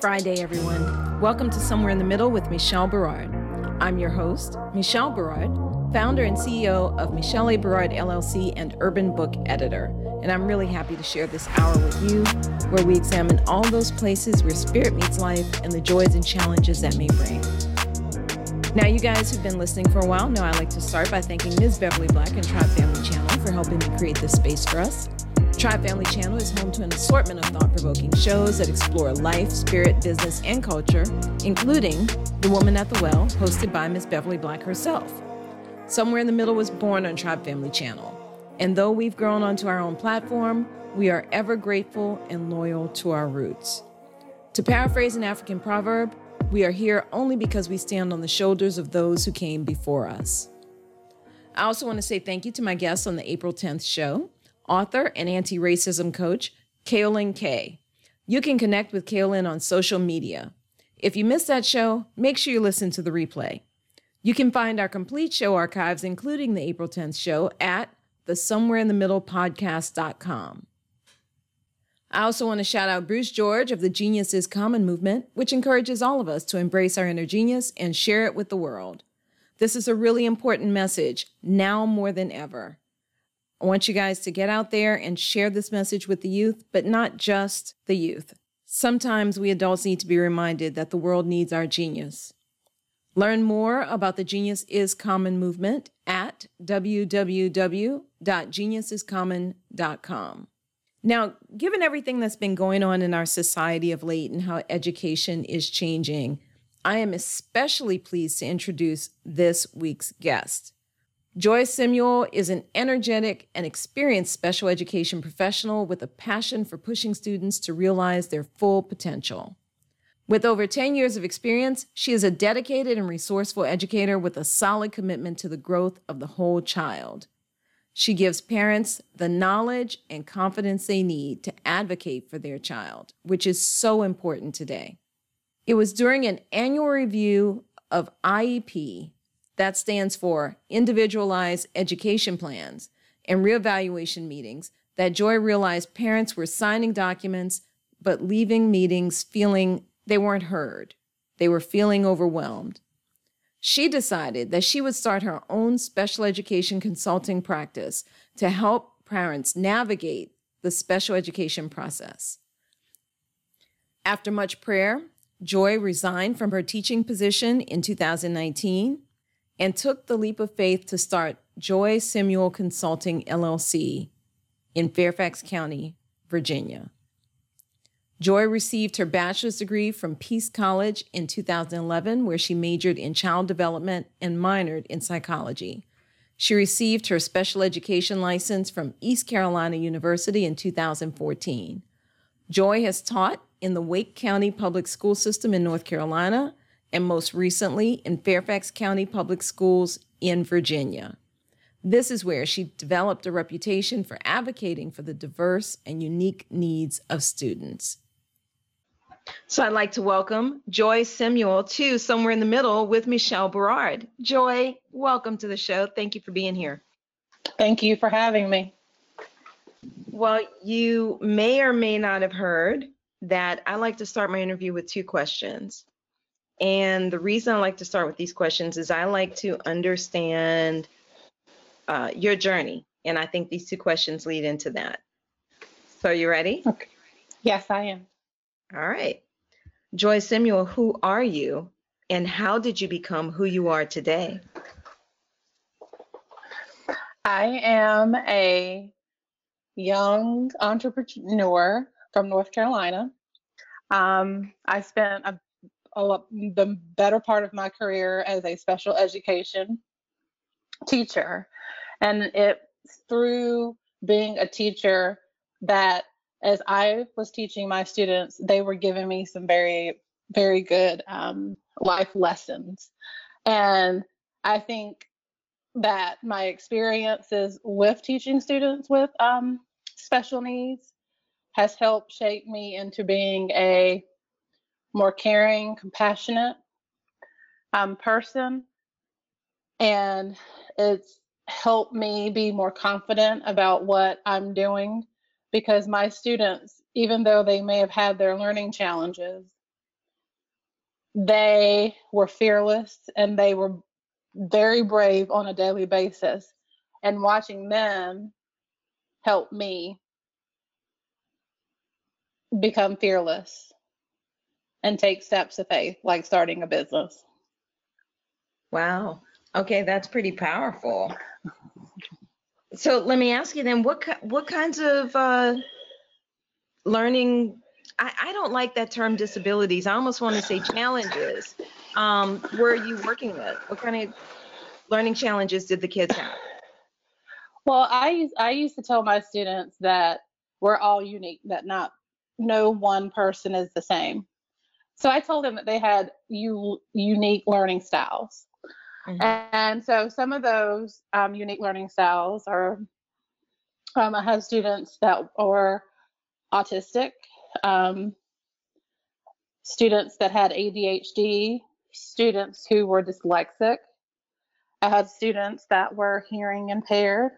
Friday, everyone. Welcome to Somewhere in the Middle with Michelle Berard. I'm your host, Michelle Berard, founder and CEO of Michelle Berard LLC and Urban Book Editor. And I'm really happy to share this hour with you, where we examine all those places where spirit meets life and the joys and challenges that may bring. Now, you guys who've been listening for a while know I like to start by thanking Ms. Beverly Black and Tribe Family Channel for helping me create this space for us. Tribe Family Channel is home to an assortment of thought-provoking shows that explore life, spirit, business, and culture, including The Woman at the Well, hosted by Ms. Beverly Black herself. Somewhere in the Middle was born on Tribe Family Channel. And though we've grown onto our own platform, we are ever grateful and loyal to our roots. To paraphrase an African proverb, we are here only because we stand on the shoulders of those who came before us. I also want to say thank you to my guest on the April 10th show, author and anti-racism coach, Kaolin Kay. You can connect with Kaolin on social media. If you missed that show, make sure you listen to the replay. You can find our complete show archives, including the April 10th show, at the Somewhere in the Middle Podcast.com. I also want to shout out Bruce George of the Genius is Common Movement, which encourages all of us to embrace our inner genius and share it with the world. This is a really important message, now more than ever. I want you guys to get out there and share this message with the youth, but not just the youth. Sometimes we adults need to be reminded that the world needs our genius. Learn more about the Genius is Common movement at www.geniusiscommon.com. Now, given everything that's been going on in our society of late and how education is changing, I am especially pleased to introduce this week's guest. Joy Simuel is an energetic and experienced special education professional with a passion for pushing students to realize their full potential. With over 10 years of experience, she is a dedicated and resourceful educator with a solid commitment to the growth of the whole child. She gives parents the knowledge and confidence they need to advocate for their child, which is so important today. It was during an annual review of IEP, that stands for Individualized Education Plans, and reevaluation meetings, that Joy realized parents were signing documents but leaving meetings feeling they weren't heard. They were feeling overwhelmed. She decided that she would start her own special education consulting practice to help parents navigate the special education process. After much prayer, Joy resigned from her teaching position in 2019 and took the leap of faith to start Joy Simuel Consulting LLC in Fairfax County, Virginia. Joy received her bachelor's degree from Peace College in 2011, where she majored in child development and minored in psychology. She received her special education license from East Carolina University in 2014. Joy has taught in the Wake County Public School System in North Carolina, and most recently in Fairfax County Public Schools in Virginia. This is where she developed a reputation for advocating for the diverse and unique needs of students. So I'd like to welcome Joy Simuel to Somewhere in the Middle with Michelle Berard. Joy, welcome to the show. Thank you for being here. Thank you for having me. Well, you may or may not have heard that I like to start my interview with two questions. And the reason I like to start with these questions is I like to understand your journey. And I think these two questions lead into that. So you ready? Okay. Yes, I am. All right. Joy Simuel, who are you and how did you become who you are today? I am a young entrepreneur from North Carolina. I spent the better part of my career as a special education teacher. And it's through being a teacher that as I was teaching my students, they were giving me some very, very good life lessons. And I think that my experiences with teaching students with special needs has helped shape me into being a more caring, compassionate person, and it's helped me be more confident about what I'm doing, because my students, even though they may have had their learning challenges, They were fearless and they were very brave on a daily basis. And watching them helped me become fearless and take steps of faith, like starting a business. Wow. Okay, that's pretty powerful. So let me ask you then, what kinds of learning, I don't like that term disabilities, I almost want to say challenges, were you working with? What kind of learning challenges did the kids have? Well, I used to tell my students that we're all unique, that no one person is the same. So I told them that they had unique learning styles. Mm-hmm. And so some of those unique learning styles are, I have students that are autistic, students that had ADHD, students who were dyslexic. I had students that were hearing impaired.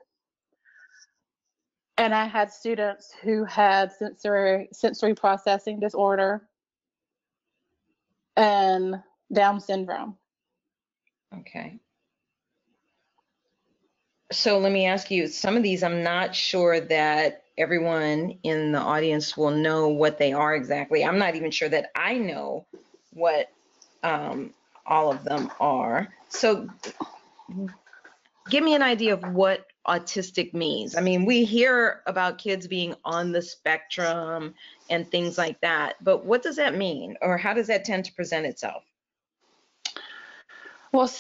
And I had students who had sensory processing disorder and Down syndrome. Okay. So let me ask you, some of these I'm not sure that everyone in the audience will know what they are exactly. I'm not even sure that I know what all of them are. So give me an idea of what autistic means. I mean, we hear about kids being on the spectrum and things like that, but what does that mean, or how does that tend to present itself? Well,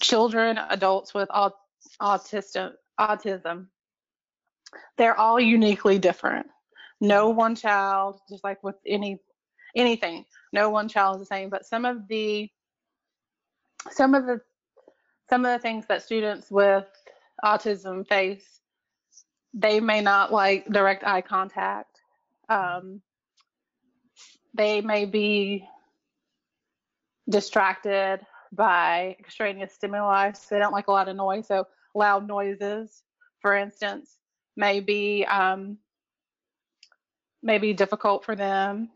children, adults with autism, they're all uniquely different. No one child, just like with anything, no one child is the same. But some of the things that students with autism face, they may not like direct eye contact. They may be distracted by extraneous stimuli. So they don't like a lot of noise. So loud noises, for instance, may be difficult for them.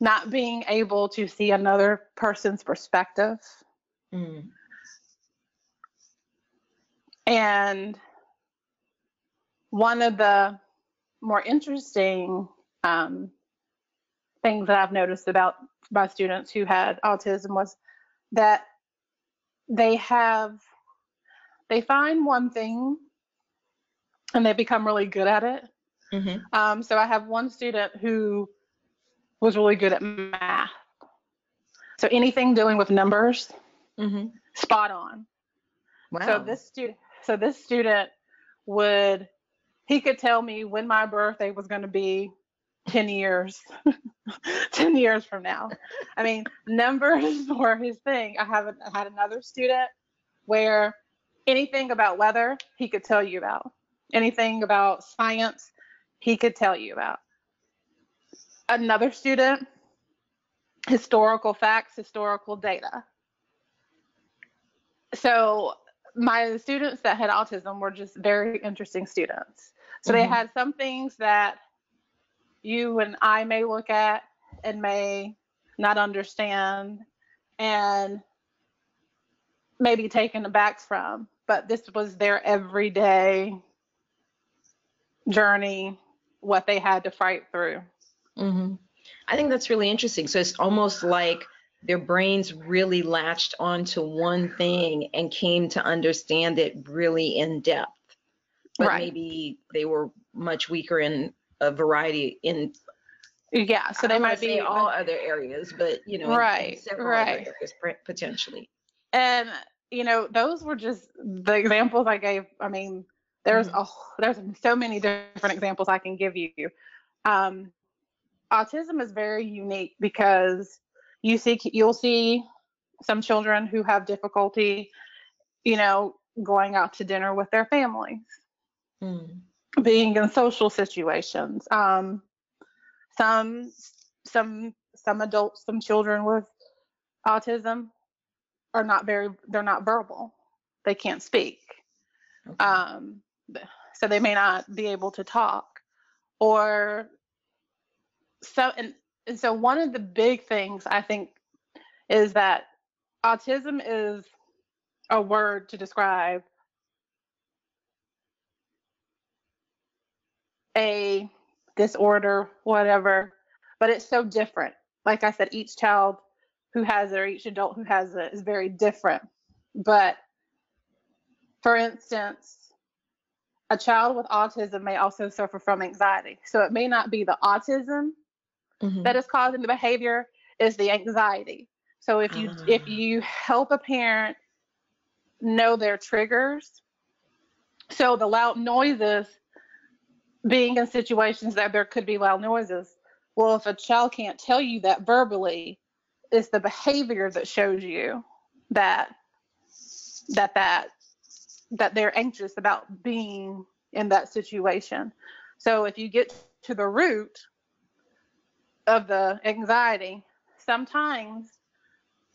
Not being able to see another person's perspective. Mm. And one of the more interesting things that I've noticed about my students who had autism was that they find one thing and they become really good at it. Mm-hmm. So I have one student who was really good at math. So anything dealing with numbers, mm-hmm. spot on. Wow. So this student he could tell me when my birthday was going to be 10 years, 10 years from now. I mean, numbers were his thing. I had another student where anything about weather, he could tell you about. Anything about science, he could tell you about. Another student, historical facts, historical data. So my students that had autism were just very interesting students. So mm-hmm. they had some things that you and I may look at and may not understand and maybe taken aback from, but this was their everyday journey, what they had to fight through. Mm-hmm. I think that's really interesting. So it's almost like their brains really latched onto one thing and came to understand it really in depth, but right. maybe they were much weaker in a variety in so they might be all other areas, but you know, right, several right. other areas potentially. And you know, those were just the examples I gave. I mean, there's mm-hmm. There's so many different examples I can give you. Autism is very unique because you'll see some children who have difficulty, you know, going out to dinner with their families, being in social situations. Some adults, some children with autism are they're not verbal. They can't speak. Okay. So they may not be able to talk, or So one of the big things I think is that autism is a word to describe a disorder, whatever, but it's so different. Like I said, each child who has it or each adult who has it is very different. But for instance, a child with autism may also suffer from anxiety. So it may not be the autism that is causing the behavior, it's the anxiety. So if you help a parent know their triggers, so the loud noises, being in situations that there could be loud noises, well, if a child can't tell you that verbally, it's the behavior that shows you that they're anxious about being in that situation. So if you get to the root of the anxiety, sometimes,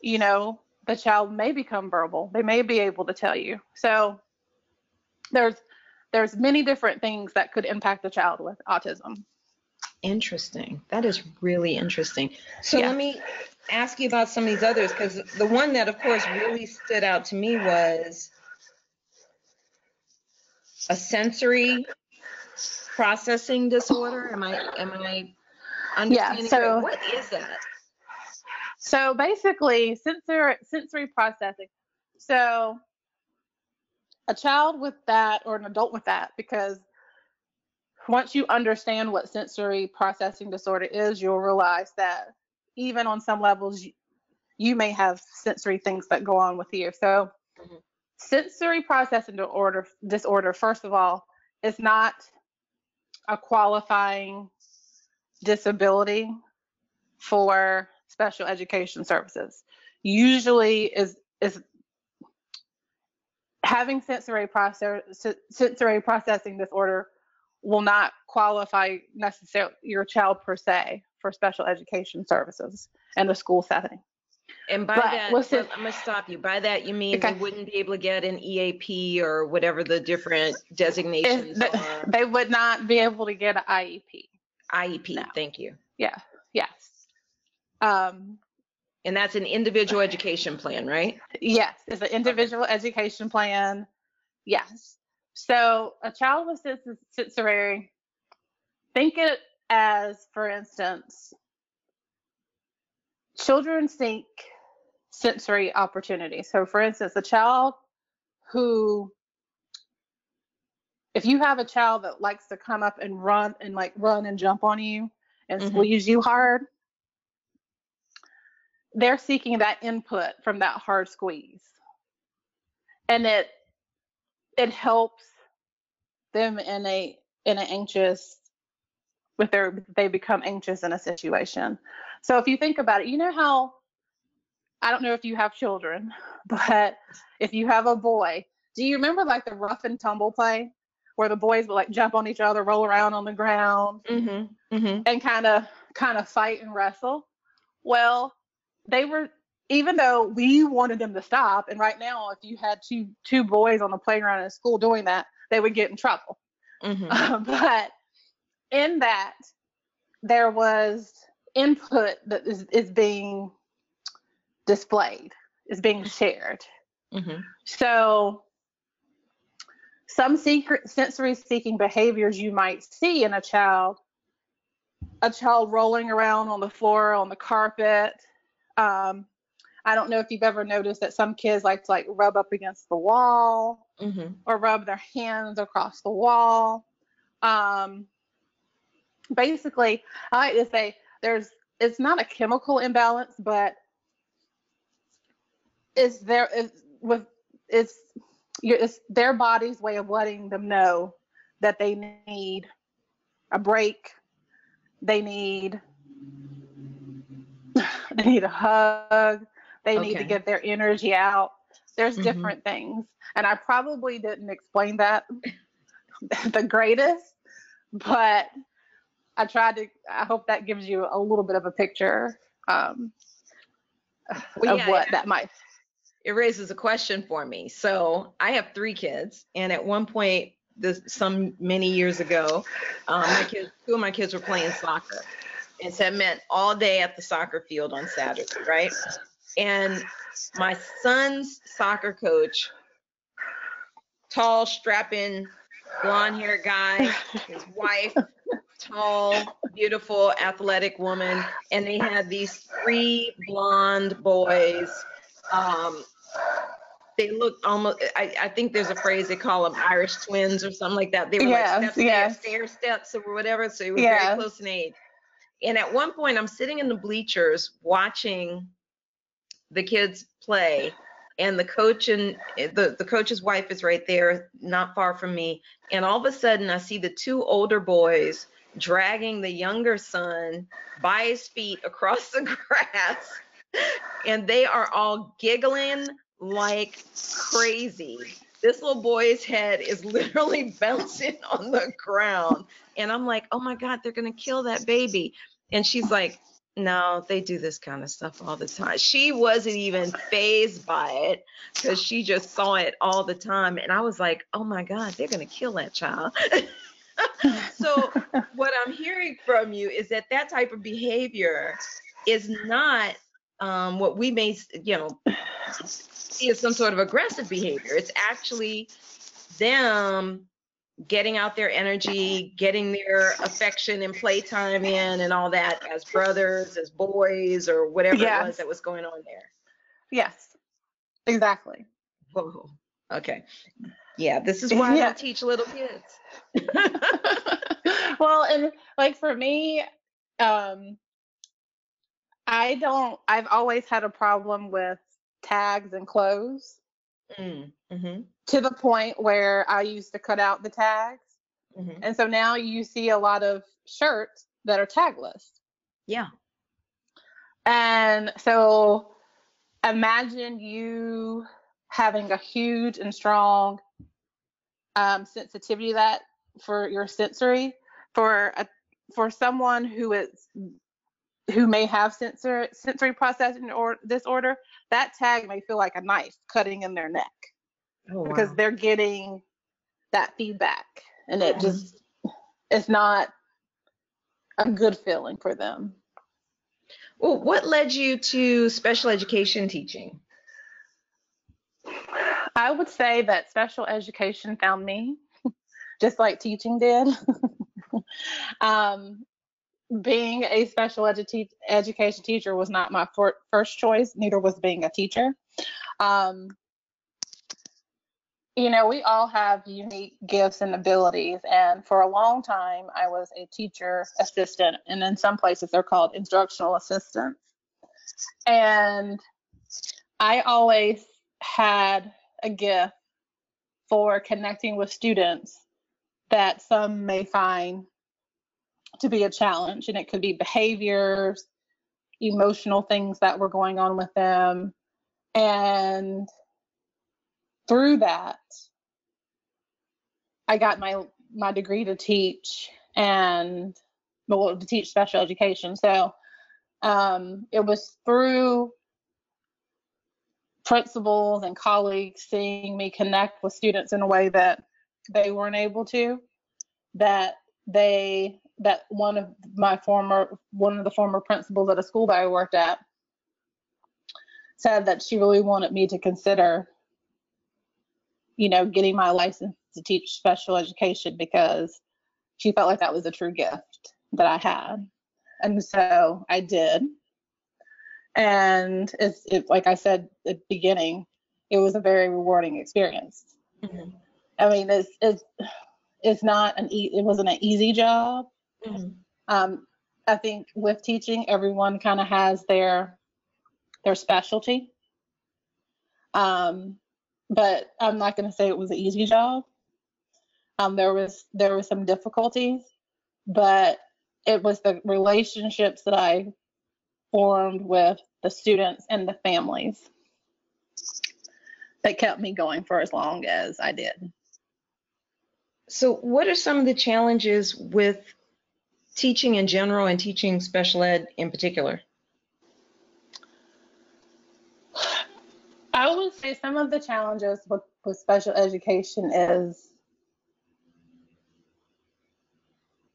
you know, the child may become verbal. They may be able to tell you. So there's many different things that could impact a child with autism. Interesting. That is really interesting. So yeah. Let me ask you about some of these others, because the one that, of course, really stood out to me was a sensory processing disorder. Am I understanding? Yeah, so what is that? So basically, sensory processing. So a child with that, or an adult with that, because once you understand what sensory processing disorder is, you'll realize that even on some levels, you may have sensory things that go on with you. So sensory processing disorder, first of all, is not a qualifying disability for special education services. Usually is having sensory processing disorder will not qualify necessarily your child per se for special education services in a school setting. And I'm going to stop you. By that, you mean they wouldn't be able to get an EAP or whatever the different designations are? They would not be able to get an IEP. No. Thank you. Yeah, yes. And that's an individual education plan, right? Yes, it's an individual education plan, yes. So a child with sensory, think it as, for instance, children seek sensory opportunities. So for instance, a child who, if you have a child that likes to come up and run and jump on you and squeeze you hard, they're seeking that input from that hard squeeze. And it helps them in an anxious, they become anxious in a situation. So if you think about it, you know how, I don't know if you have children, but if you have a boy, do you remember like the rough and tumble play where the boys would like jump on each other, roll around on the ground and kind of fight and wrestle? Well, they were, even though we wanted them to stop, and right now if you had two boys on the playground at school doing that, they would get in trouble. But in that, there was input that is being displayed, is being shared. So some sensory-seeking behaviors you might see in a child rolling around on the floor, on the carpet. I don't know if you've ever noticed that some kids like to like rub up against the wall or rub their hands across the wall. Basically, I like to say it's not a chemical imbalance, but it's their body's way of letting them know that they need a break. They need a hug. They need to get their energy out. There's different things. And I probably didn't explain that the greatest, but I hope that gives you a little bit of a picture that might. It raises a question for me. So I have three kids, and at one point, many years ago, two of my kids were playing soccer. And so it meant all day at the soccer field on Saturday, right? And my son's soccer coach, tall, strapping, blonde-haired guy, his wife, tall, beautiful, athletic woman, and they had these three blonde boys. They looked almost, I think there's a phrase they call them Irish twins or something like that. They were stair steps or whatever, so they were very close in age. And at one point, I'm sitting in the bleachers watching the kids play, and the coach and the coach's wife is right there, not far from me. And all of a sudden, I see the two older boys dragging the younger son by his feet across the grass, and they are all giggling like crazy. This little boy's head is literally bouncing on the ground. And I'm like, oh my God, they're going to kill that baby. And she's like, no, they do this kind of stuff all the time. She wasn't even fazed by it because she just saw it all the time. And I was like, oh my God, they're going to kill that child. So what I'm hearing from you is that that type of behavior is not what we may, see as some sort of aggressive behavior. It's actually them getting out their energy, getting their affection and playtime in and all that as brothers, as boys, or whatever it was that was going on there. Yes, exactly. Whoa. Okay. Yeah, this is why I teach little kids. Well, and like for me, I've always had a problem with tags and clothes to the point where I used to cut out the tags. Mm-hmm. And so now you see a lot of shirts that are tagless. Yeah. And so imagine you having a huge and strong sensitivity that for your sensory, for someone who may have sensory processing or disorder, that tag may feel like a knife cutting in their neck because they're getting that feedback, and it just, it's not a good feeling for them. Well, what led you to special education teaching? I would say that special education found me, just like teaching did. Being a special education teacher was not my first choice, neither was being a teacher. We all have unique gifts and abilities, and for a long time, I was a teacher assistant, and in some places they're called instructional assistants. And I always had a gift for connecting with students that some may find to be a challenge, and it could be behaviors, emotional things that were going on with them. And through that, I got my degree to teach special education. So it was through principals and colleagues seeing me connect with students in a way that they weren't able to, that one of the former principals at a school that I worked at said that she really wanted me to consider, getting my license to teach special education because she felt like that was a true gift that I had. And so I did. And it's like I said at the beginning, it was a very rewarding experience. Mm-hmm. I mean, it wasn't an easy job. Mm-hmm. I think with teaching, everyone kind of has their specialty. But I'm not going to say it was an easy job. There was some difficulties, but it was the relationships that I formed with the students and the families that kept me going for as long as I did. So what are some of the challenges with teaching in general and teaching special ed in particular? I would say some of the challenges with special education is,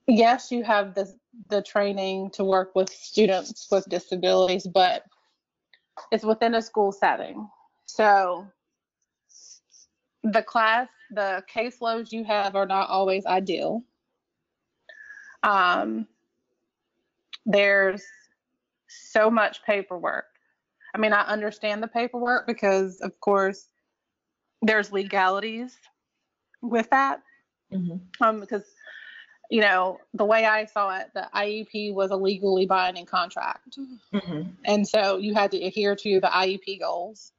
yes, you have this the training to work with students with disabilities, but it's within a school setting. So the class, the caseloads you have are not always ideal. There's so much paperwork. I mean, I understand the paperwork because, of course, there's legalities with that. Mm-hmm. Because, you know, the way I saw it, the IEP was a legally binding contract. Mm-hmm. And so you had to adhere to the IEP goals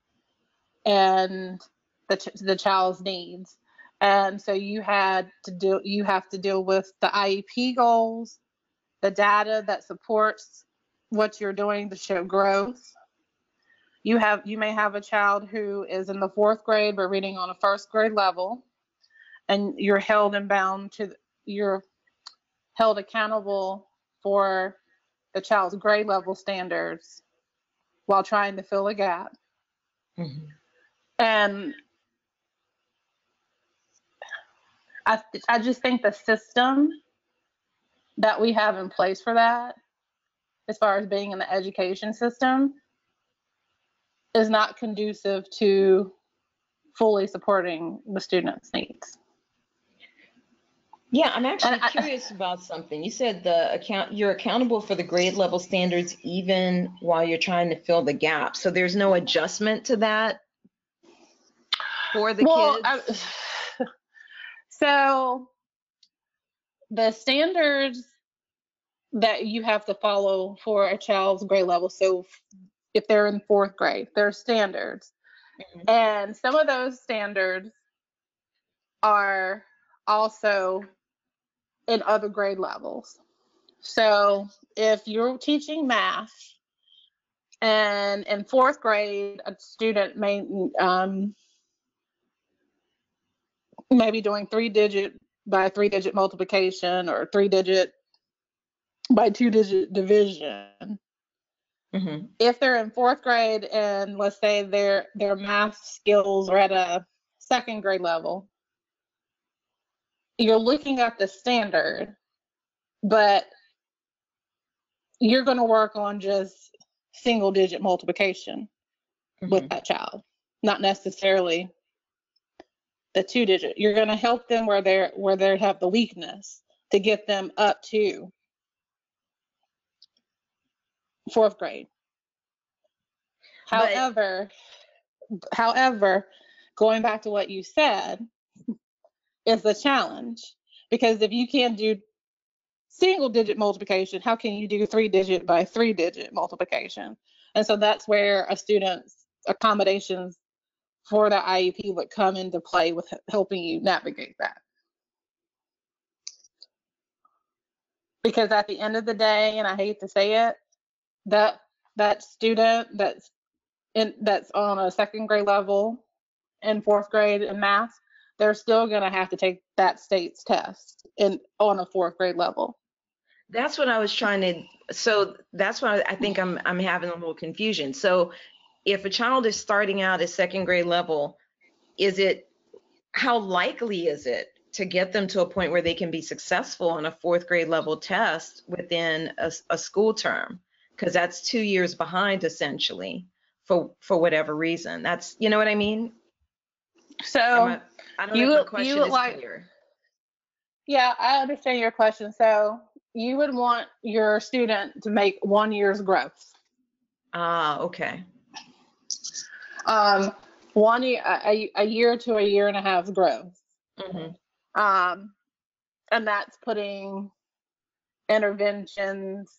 and the child's needs. And so you have to deal with the IEP goals, the data that supports what you're doing to show growth. You may have a child who is in the fourth grade but reading on a first grade level, and you're held and bound to, you're held accountable for the child's grade level standards while trying to fill a gap. Mm-hmm. And I just think the system that we have in place for that, as far as being in the education system, is not conducive to fully supporting the students' needs. Yeah, I'm actually curious about something. You said you're accountable for the grade level standards even while you're trying to fill the gap. So there's no adjustment to that for the kids? So the standards that you have to follow for a child's grade level, so if they're in fourth grade, there are standards. Mm-hmm. And some of those standards are also in other grade levels. So if you're teaching math and in fourth grade, a student may maybe doing 3-digit by 3-digit multiplication or 3-digit by 2-digit division. Mm-hmm. If they're in fourth grade and let's say their math skills are at a second grade level, you're looking at the standard, but you're going to work on just 1-digit multiplication mm-hmm. with that child, not necessarily the 2-digit. You're going to help them where they have the weakness to get them up to fourth grade. However, going back to what you said, is a challenge, because if you can't do 1-digit multiplication, how can you do 3-digit by 3-digit multiplication? And so that's where a student's accommodations for the IEP would come into play with helping you navigate that. Because at the end of the day, and I hate to say it, that student that's on a second grade level in fourth grade in math, they're still going to have to take that state's test on a fourth grade level. That's what I was trying to. So that's why I think I'm having a little confusion. So if a child is starting out at second grade level, how likely is it to get them to a point where they can be successful on a fourth grade level test within a school term? Because that's 2 years behind, essentially, for whatever reason. That's, you know what I mean? So I don't know if the question is clear. Yeah, I understand your question. So you would want your student to make 1 year's growth. Okay. 1 year, a year to a year and a half growth. Mm-hmm. And that's putting interventions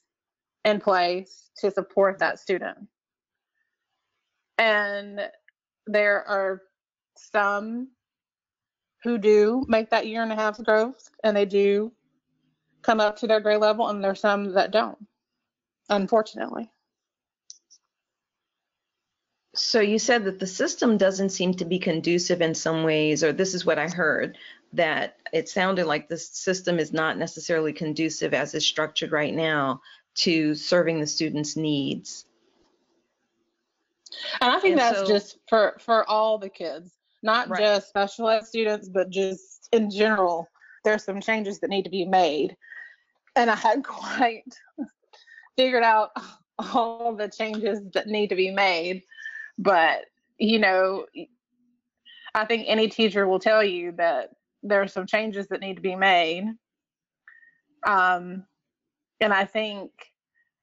in place to support that student. And there are some who do make that year and a half growth and they do come up to their grade level, and there's some that don't, unfortunately. So you said that the system doesn't seem to be conducive in some ways, or this is what I heard, that it sounded like the system is not necessarily conducive as it's structured right now to serving the students' needs. And I think that's just for all the kids, not right. just special ed students, but just in general, there's some changes that need to be made. and I hadn't quite figured out all the changes that need to be made. But, you know, I think any teacher will tell you that there are some changes that need to be made. And I think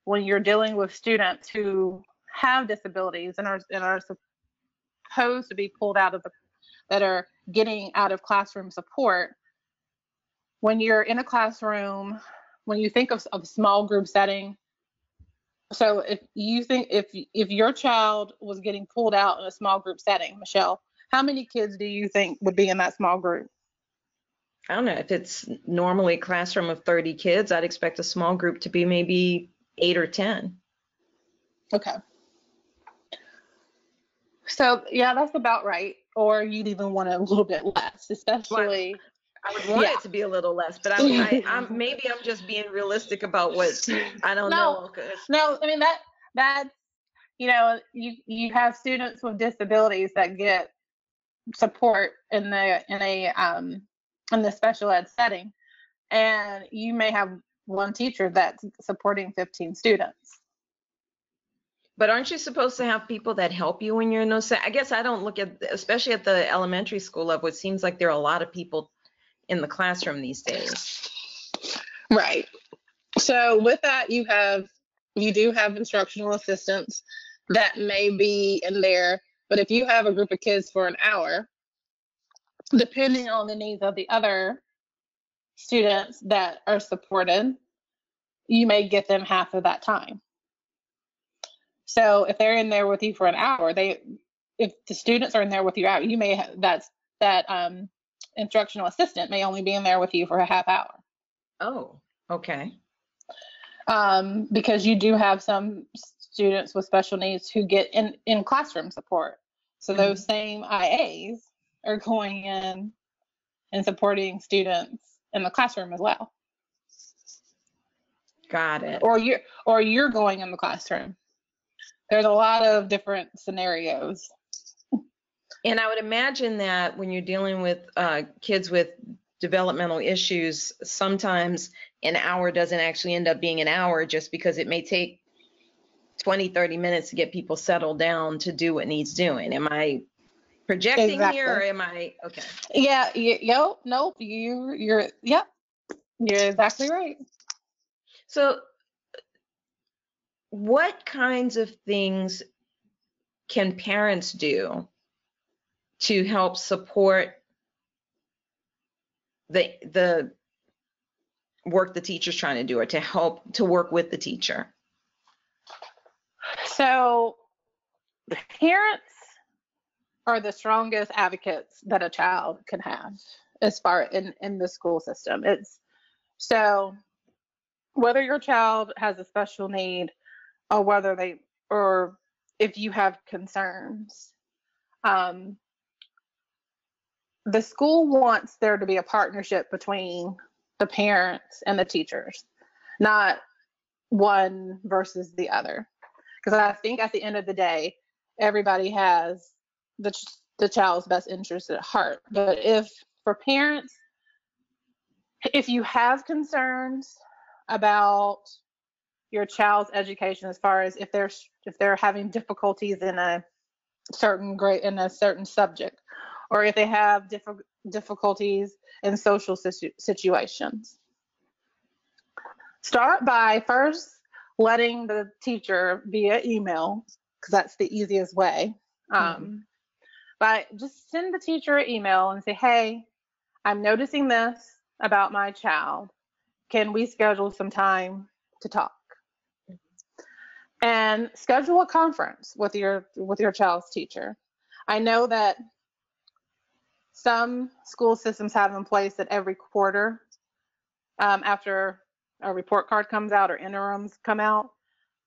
when you're dealing with students who have disabilities and are supposed to be pulled out of that are getting out of classroom support, when you're in a classroom, when you think of a small group setting, so if you think if your child was getting pulled out in a small group setting, Michelle, how many kids do you think would be in that small group? I don't know. If it's normally a classroom of 30 kids, I'd expect a small group to be maybe 8 or 10. Okay. So yeah, that's about right. Or you'd even want a little bit less, especially. Well, I would want it to be a little less, but I'm maybe I'm just being realistic about what I don't know. No, I mean that's you know, you have students with disabilities that get support in the special ed setting, and you may have one teacher that's supporting 15 students. But aren't you supposed to have people that help you when you're in those? I guess I don't look at, especially at the elementary school level, it seems like there are a lot of people in the classroom these days. Right. So with that, you do have instructional assistants that may be in there, but if you have a group of kids for an hour, depending on the needs of the other students that are supported, you may get them half of that time. So if they're in there with you for an hour, if the students are in there with you out, you may have that instructional assistant may only be in there with you for a half hour. Oh, okay. Because you do have some students with special needs who get in classroom support. So mm-hmm. those same IAs are going in and supporting students in the classroom as well. Got it. Or you're going in the classroom. There's a lot of different scenarios. And I would imagine that when you're dealing with kids with developmental issues, sometimes an hour doesn't actually end up being an hour just because it may take 20, 30 minutes to get people settled down to do what needs doing. Am I projecting exactly. here or am I, okay. Yeah, you're exactly right. So what kinds of things can parents do to help support the work the teacher's trying to do, or to help to work with the teacher? So parents are the strongest advocates that a child can have as far in the school system. It's so whether your child has a special need or whether they, or if you have concerns, the school wants there to be a partnership between the parents and the teachers, not one versus the other. Because I think at the end of the day, everybody has the child's best interest at heart. But if for parents, if you have concerns about your child's education, as far as if they're having difficulties in a certain grade, in a certain subject, or if they have difficulties in social situations. Start by first letting the teacher via email, because that's the easiest way. Mm-hmm. But just send the teacher an email and say, hey, I'm noticing this about my child. Can we schedule some time to talk? Mm-hmm. And schedule a conference with your child's teacher. I know that some school systems have in place that every quarter, after a report card comes out or interims come out,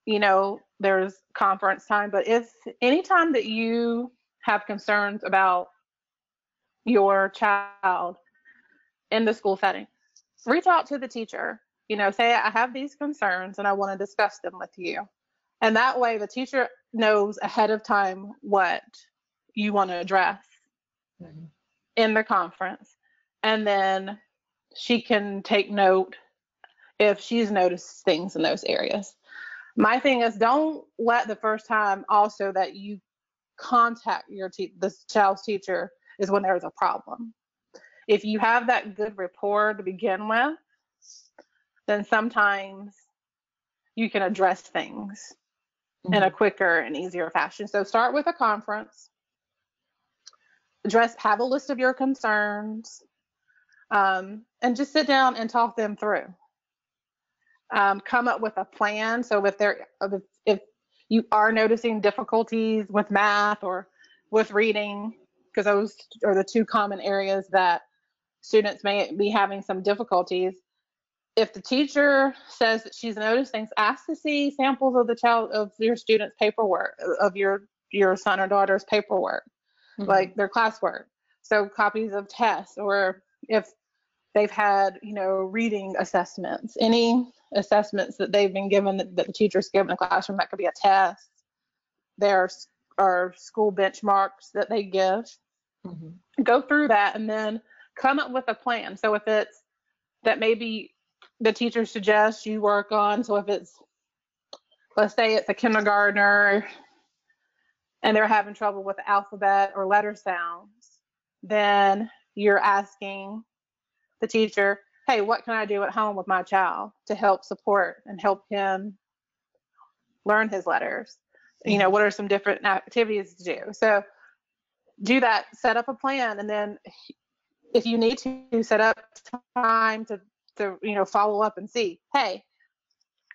you know, there's conference time. But if any time that you have concerns about your child in the school setting, reach out to the teacher. You know, say, I have these concerns and I want to discuss them with you. And that way the teacher knows ahead of time what you want to address. Mm-hmm. in the conference, and then she can take note if she's noticed things in those areas. My thing is, don't let the first time also that you contact your this child's teacher is when there's a problem. If you have that good rapport to begin with, then sometimes you can address things in a quicker and easier fashion. So start with a conference. Have a list of your concerns, and just sit down and talk them through. Come up with a plan. So if you are noticing difficulties with math or with reading, because those are the two common areas that students may be having some difficulties. If the teacher says that she's noticed things, ask to see samples of your student's paperwork, of your son or daughter's paperwork, like their classwork. So copies of tests, or if they've had, reading assessments, any assessments that they've been given that the teacher's given in the classroom, that could be a test. There are school benchmarks that they give. Go through that and then come up with a plan. So if it's that maybe the teacher suggests you work on, so if it's, let's say it's a kindergartner and they're having trouble with alphabet or letter sounds, then you're asking the teacher, hey, what can I do at home with my child to help support and help him learn his letters? What are some different activities to do? So do that, set up a plan, and then if you need to, set up time to follow up and see, hey,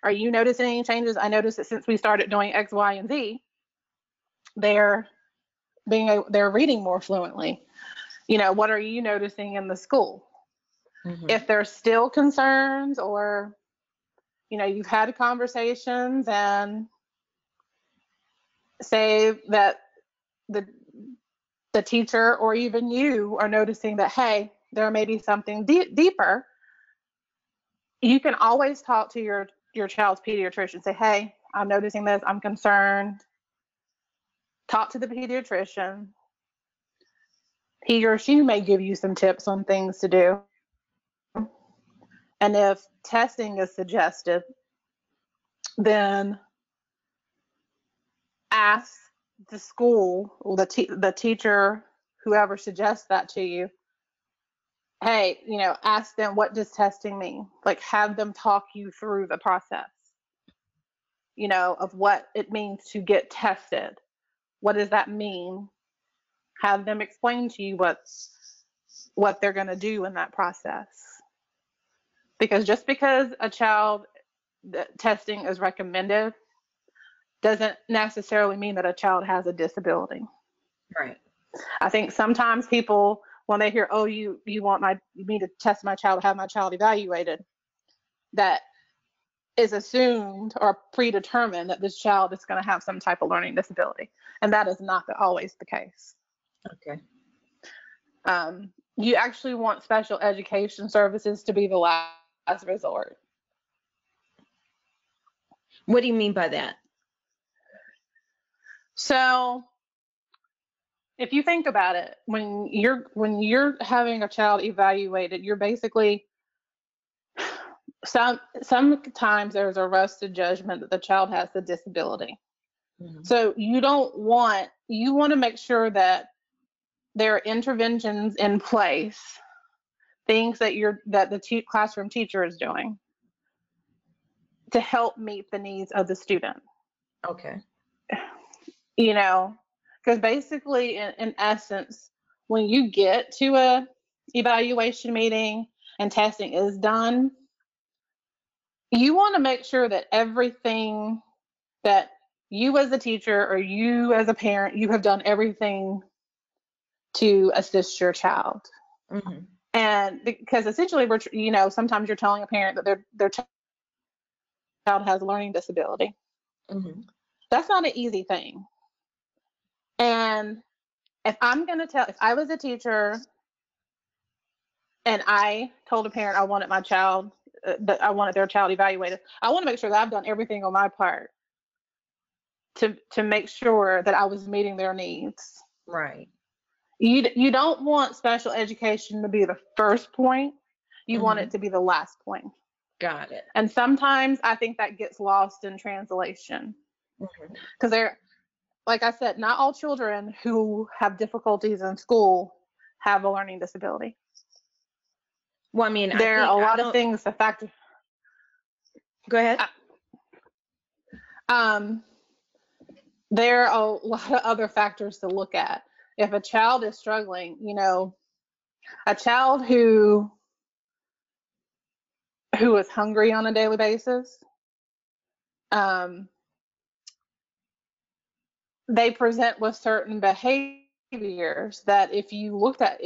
are you noticing any changes? I noticed that since we started doing X, Y, and Z, they're reading more fluently. What are you noticing in the school? If there's still concerns, or you've had conversations and say that the teacher or even you are noticing that, hey, there may be something deeper, you can always talk to your child's pediatrician. Say, hey, I'm noticing this, I'm concerned. Talk to the pediatrician. He or she may give you some tips on things to do. And if testing is suggested, then ask the school, the teacher, whoever suggests that to you, hey, ask them, what does testing mean? Like, have them talk you through the process, of what it means to get tested. What does that mean? Have them explain to you what they're going to do in that process. Because just because a child testing is recommended doesn't necessarily mean that a child has a disability. Right. I think sometimes people, when they hear, oh, you want me to test my child, have my child evaluated, that is assumed or predetermined that this child is going to have some type of learning disability. And that is not always the case. Okay. You actually want special education services to be the last resort. What do you mean by that? So if you think about it, when you're having a child evaluated, you're basically, sometimes there's a rusted judgment that the child has the disability. So you want to make sure that there are interventions in place, things that the classroom teacher is doing to help meet the needs of the student. Okay. Because basically, in essence, when you get to a evaluation meeting and testing is done, you want to make sure that everything that you as a teacher or you as a parent, you have done everything to assist your child. And because essentially, sometimes you're telling a parent that their child has a learning disability. That's not an easy thing. And if I was a teacher and I told a parent I wanted my child, that I wanted their child evaluated, I want to make sure that I've done everything on my part to make sure that I was meeting their needs. Right. You don't want special education to be the first point. You want it to be the last point. Got it. And sometimes I think that gets lost in translation. Because they're, like I said, not all children who have difficulties in school have a learning disability. Well, I mean, there are a lot of things that factor. Go ahead. There are a lot of other factors to look at. If a child is struggling, you know, a child who is hungry on a daily basis, they present with certain behaviors that if you looked at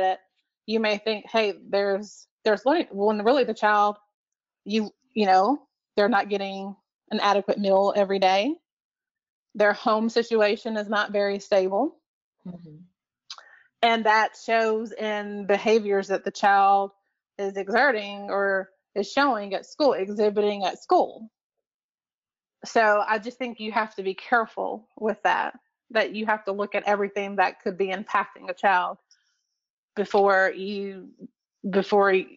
it, you may think, hey, there's learning. When really the child, you know, they're not getting an adequate meal every day. Their home situation is not very stable. Mm-hmm. And that shows in behaviors that the child is exerting or is exhibiting at school. So I just think you have to be careful with that you have to look at everything that could be impacting a child before we say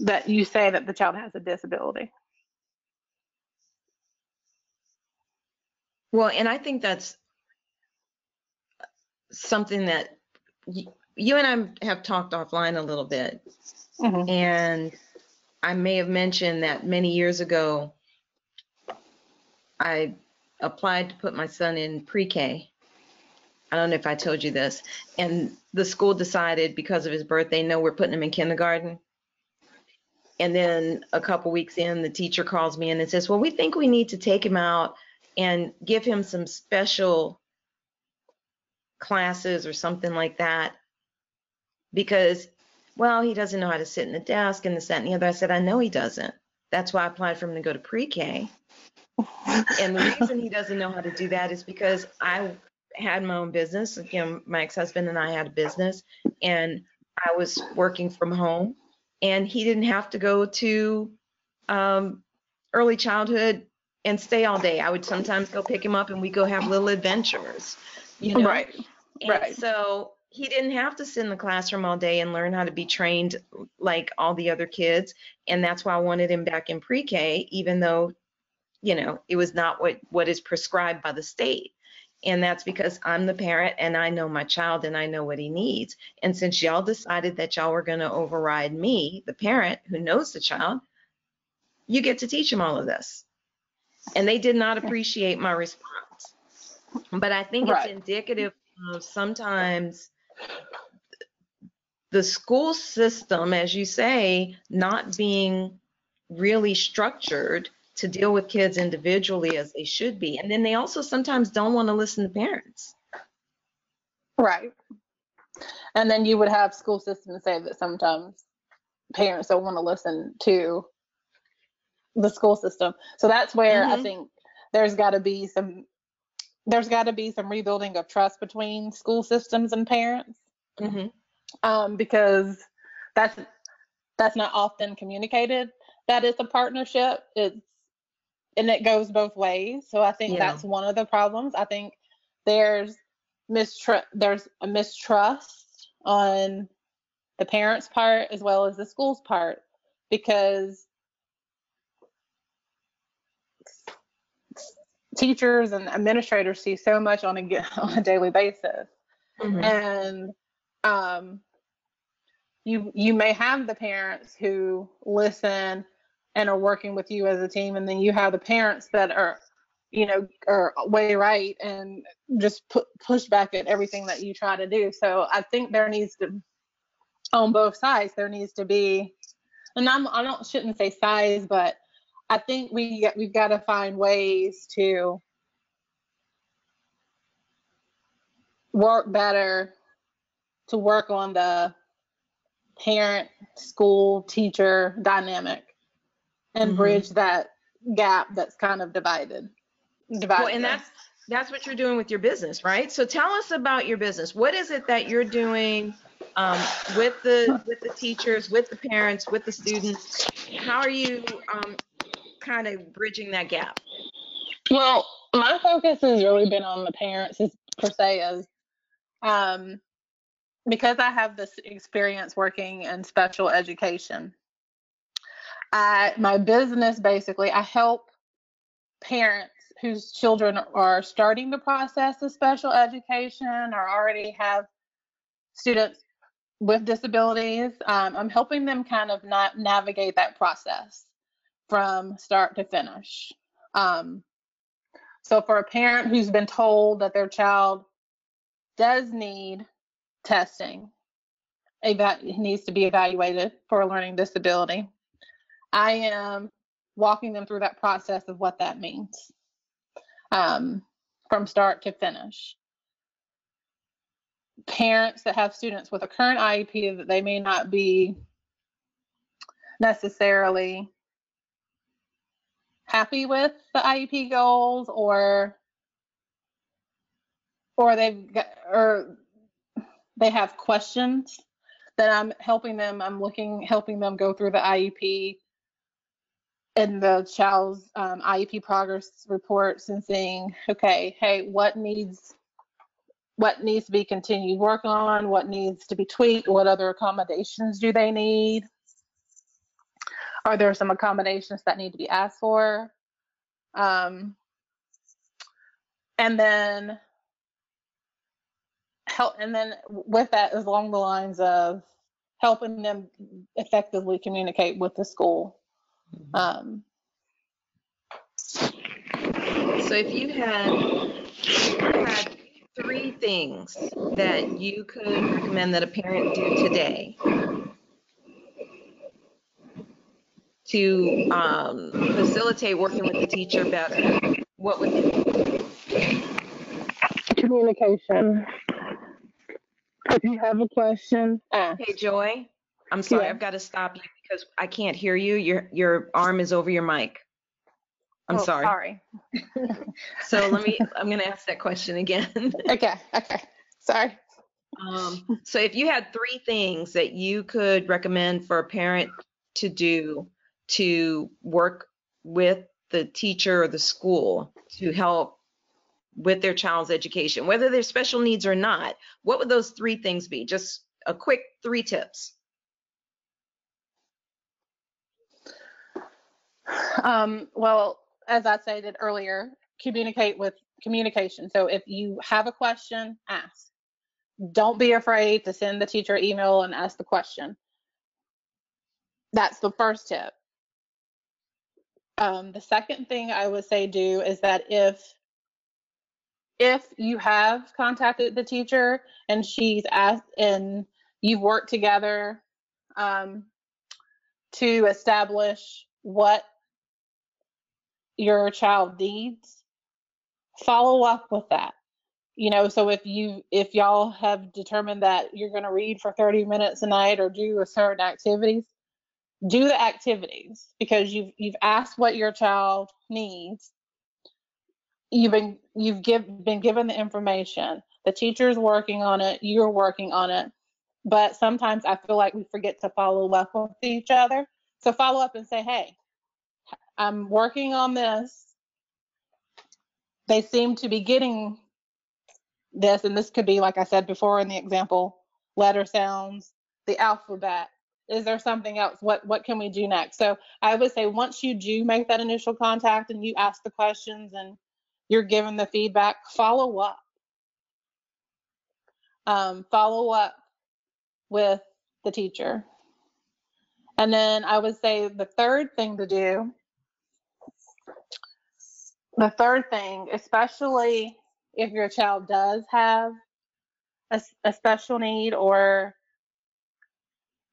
that you say that the child has a disability. Well, and I think that's something that you and I have talked offline a little bit. Mm-hmm. And I may have mentioned that many years ago, I applied to put my son in pre-K. I don't know if I told you this. And the school decided because of his birthday, no, we're putting him in kindergarten. And then a couple weeks in, the teacher calls me in and says, well, we think we need to take him out and give him some special classes or something like that because, well, he doesn't know how to sit in the desk and this, that, and the other. I said, I know he doesn't. That's why I applied for him to go to pre-K. And the reason he doesn't know how to do that is because I had my own business. Again, my ex-husband and I had a business, and I was working from home, and he didn't have to go to early childhood and stay all day. I would sometimes go pick him up and we'd go have little adventures, you know? Right. And right. So he didn't have to sit in the classroom all day and learn how to be trained like all the other kids. And that's why I wanted him back in pre-K, even though, you know, it was not what is prescribed by the state. And that's because I'm the parent and I know my child and I know what he needs. And since y'all decided that y'all were going to override me, the parent who knows the child, you get to teach him all of this. And they did not appreciate my response. But I think right. It's indicative of sometimes the school system, as you say, not being really structured to deal with kids individually as they should be. And then they also sometimes don't want to listen to parents. Right. And then you would have school systems say that sometimes parents don't want to listen to the school system. So that's where mm-hmm. I think there's got to be some rebuilding of trust between school systems and parents. Mm-hmm. Because that's not often communicated. That is a partnership. It goes both ways. So I think that's one of the problems. I think there's a mistrust on the parents' part as well as the school's part, because teachers and administrators see so much on a daily basis. Mm-hmm. And you may have the parents who listen and are working with you as a team, and then you have the parents that are, you know, are way right and just push back at everything that you try to do. So I think on both sides there needs to be, and I shouldn't say size, but I think we've got to find ways to work better, to work on the parent, school, teacher dynamic and mm-hmm. bridge that gap that's kind of divided. Well, and that's what you're doing with your business, right? So tell us about your business. What is it that you're doing with the teachers, with the parents, with the students? How are you kind of bridging that gap? Well, my focus has really been on the parents per se, as because I have this experience working in special education, my business, basically, I help parents whose children are starting the process of special education or already have students with disabilities. I'm helping them kind of navigate that process from start to finish. So for a parent who's been told that their child does need testing, needs to be evaluated for a learning disability, I am walking them through that process of what that means, from start to finish. Parents that have students with a current IEP that they may not be necessarily happy with the IEP goals, or they have questions, that I'm helping them. Helping them go through the IEP and the child's IEP progress reports and seeing, okay, hey, what needs to be continued work on, what needs to be tweaked, what other accommodations do they need? Are there some accommodations that need to be asked for? And then with that is along the lines of helping them effectively communicate with the school. So if you had three things that you could recommend that a parent do today to facilitate working with the teacher better, what would it be? Communication. If you have a question, ask. Hey, Joy, I'm sorry, yeah. I've got to stop you because I can't hear you. Your arm is over your mic. I'm sorry. So I'm going to ask that question again. Okay. Sorry. So if you had three things that you could recommend for a parent to do to work with the teacher or the school to help with their child's education, whether they're special needs or not, what would those three things be? Just a quick three tips. Well, as I stated earlier, communication. So if you have a question, ask. Don't be afraid to send the teacher an email and ask the question. That's the first tip. The second thing I would say do is that if you have contacted the teacher and she's asked and you've worked together to establish what your child needs, follow up with that. So if y'all have determined that you're going to read for 30 minutes a night or do a certain activities, do the activities, because you've asked what your child needs. You've been given the information. The teacher's working on it. You're working on it. But sometimes I feel like we forget to follow up with each other. So follow up and say, hey, I'm working on this. They seem to be getting this. And this could be, like I said before in the example, letter sounds, the alphabet. Is there something else? What can we do next? So I would say once you do make that initial contact and you ask the questions and you're given the feedback, follow up. Follow up with the teacher. And then I would say the third thing, especially if your child does have a special need or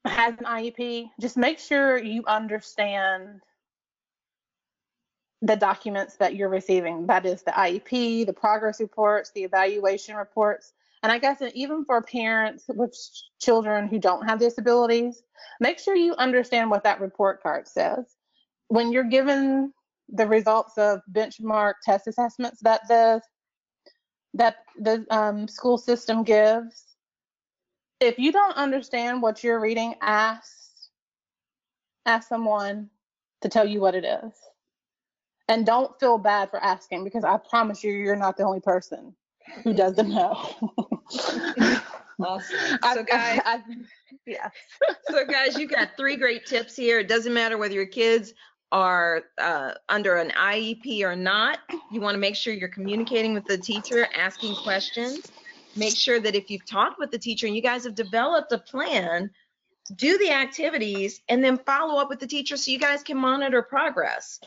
has an IEP, just make sure you understand the documents that you're receiving. That is the IEP, the progress reports, the evaluation reports. And I guess even for parents with children who don't have disabilities, make sure you understand what that report card says. When you're given the results of benchmark test assessments that the school system gives, if you don't understand what you're reading, ask someone to tell you what it is. And don't feel bad for asking, because I promise you, you're not the only person who doesn't know. Awesome. So guys, yes. So guys, you've got three great tips here. It doesn't matter whether your kids are under an IEP or not. You want to make sure you're communicating with the teacher, asking questions. Make sure that if you've talked with the teacher and you guys have developed a plan, do the activities and then follow up with the teacher so you guys can monitor progress.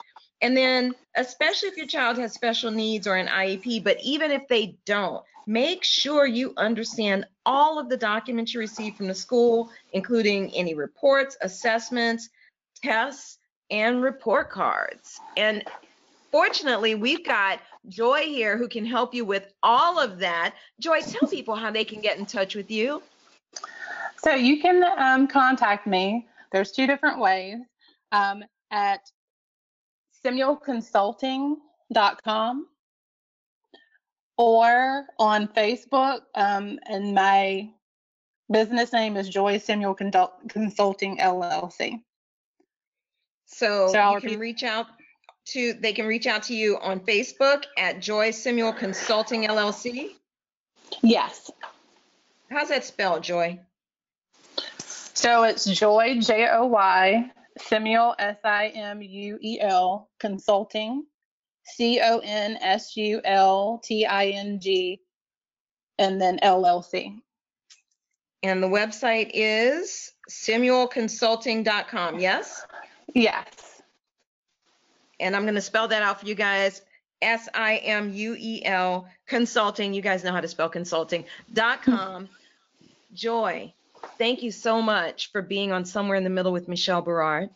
And then, especially if your child has special needs or an IEP, but even if they don't, make sure you understand all of the documents you receive from the school, including any reports, assessments, tests, and report cards. And fortunately, we've got Joy here who can help you with all of that. Joy, tell people how they can get in touch with you. So you can contact me. There's two different ways at simuelconsulting.com or on Facebook, and my business name is Joy Simuel Consulting LLC. So they can reach out to you on Facebook at Joy Simuel Consulting LLC? Yes. How's that spelled, Joy? So it's Joy, J-O-Y, Simuel, S-I-M-U-E-L, Consulting, C-O-N-S-U-L-T-I-N-G, and then LLC. And the website is simuelconsulting.com, yes? Yes. And I'm going to spell that out for you guys, S-I-M-U-E-L, Consulting. You guys know how to spell consulting.com. Joy, thank you so much for being on Somewhere in the Middle with Michelle Berard.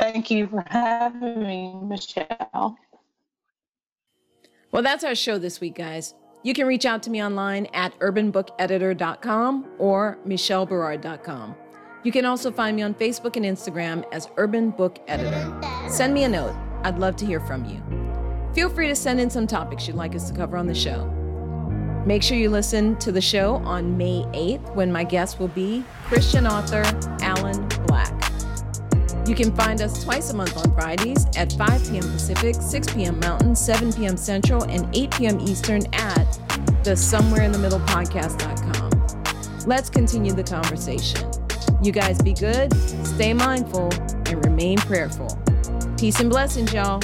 Thank you for having me, Michelle. Well, that's our show this week, guys. You can reach out to me online at urbanbookeditor.com or michelleberard.com. You can also find me on Facebook and Instagram as Urban Book Editor. Send me a note. I'd love to hear from you. Feel free to send in some topics you'd like us to cover on the show. Make sure you listen to the show on May 8th when my guest will be Christian author Alan Black. You can find us twice a month on Fridays at 5 p.m. Pacific, 6 p.m. Mountain, 7 p.m. Central, and 8 p.m. Eastern at the Somewhere in the Middle Podcast.com. Let's continue the conversation. You guys be good, stay mindful, and remain prayerful. Peace and blessings, y'all.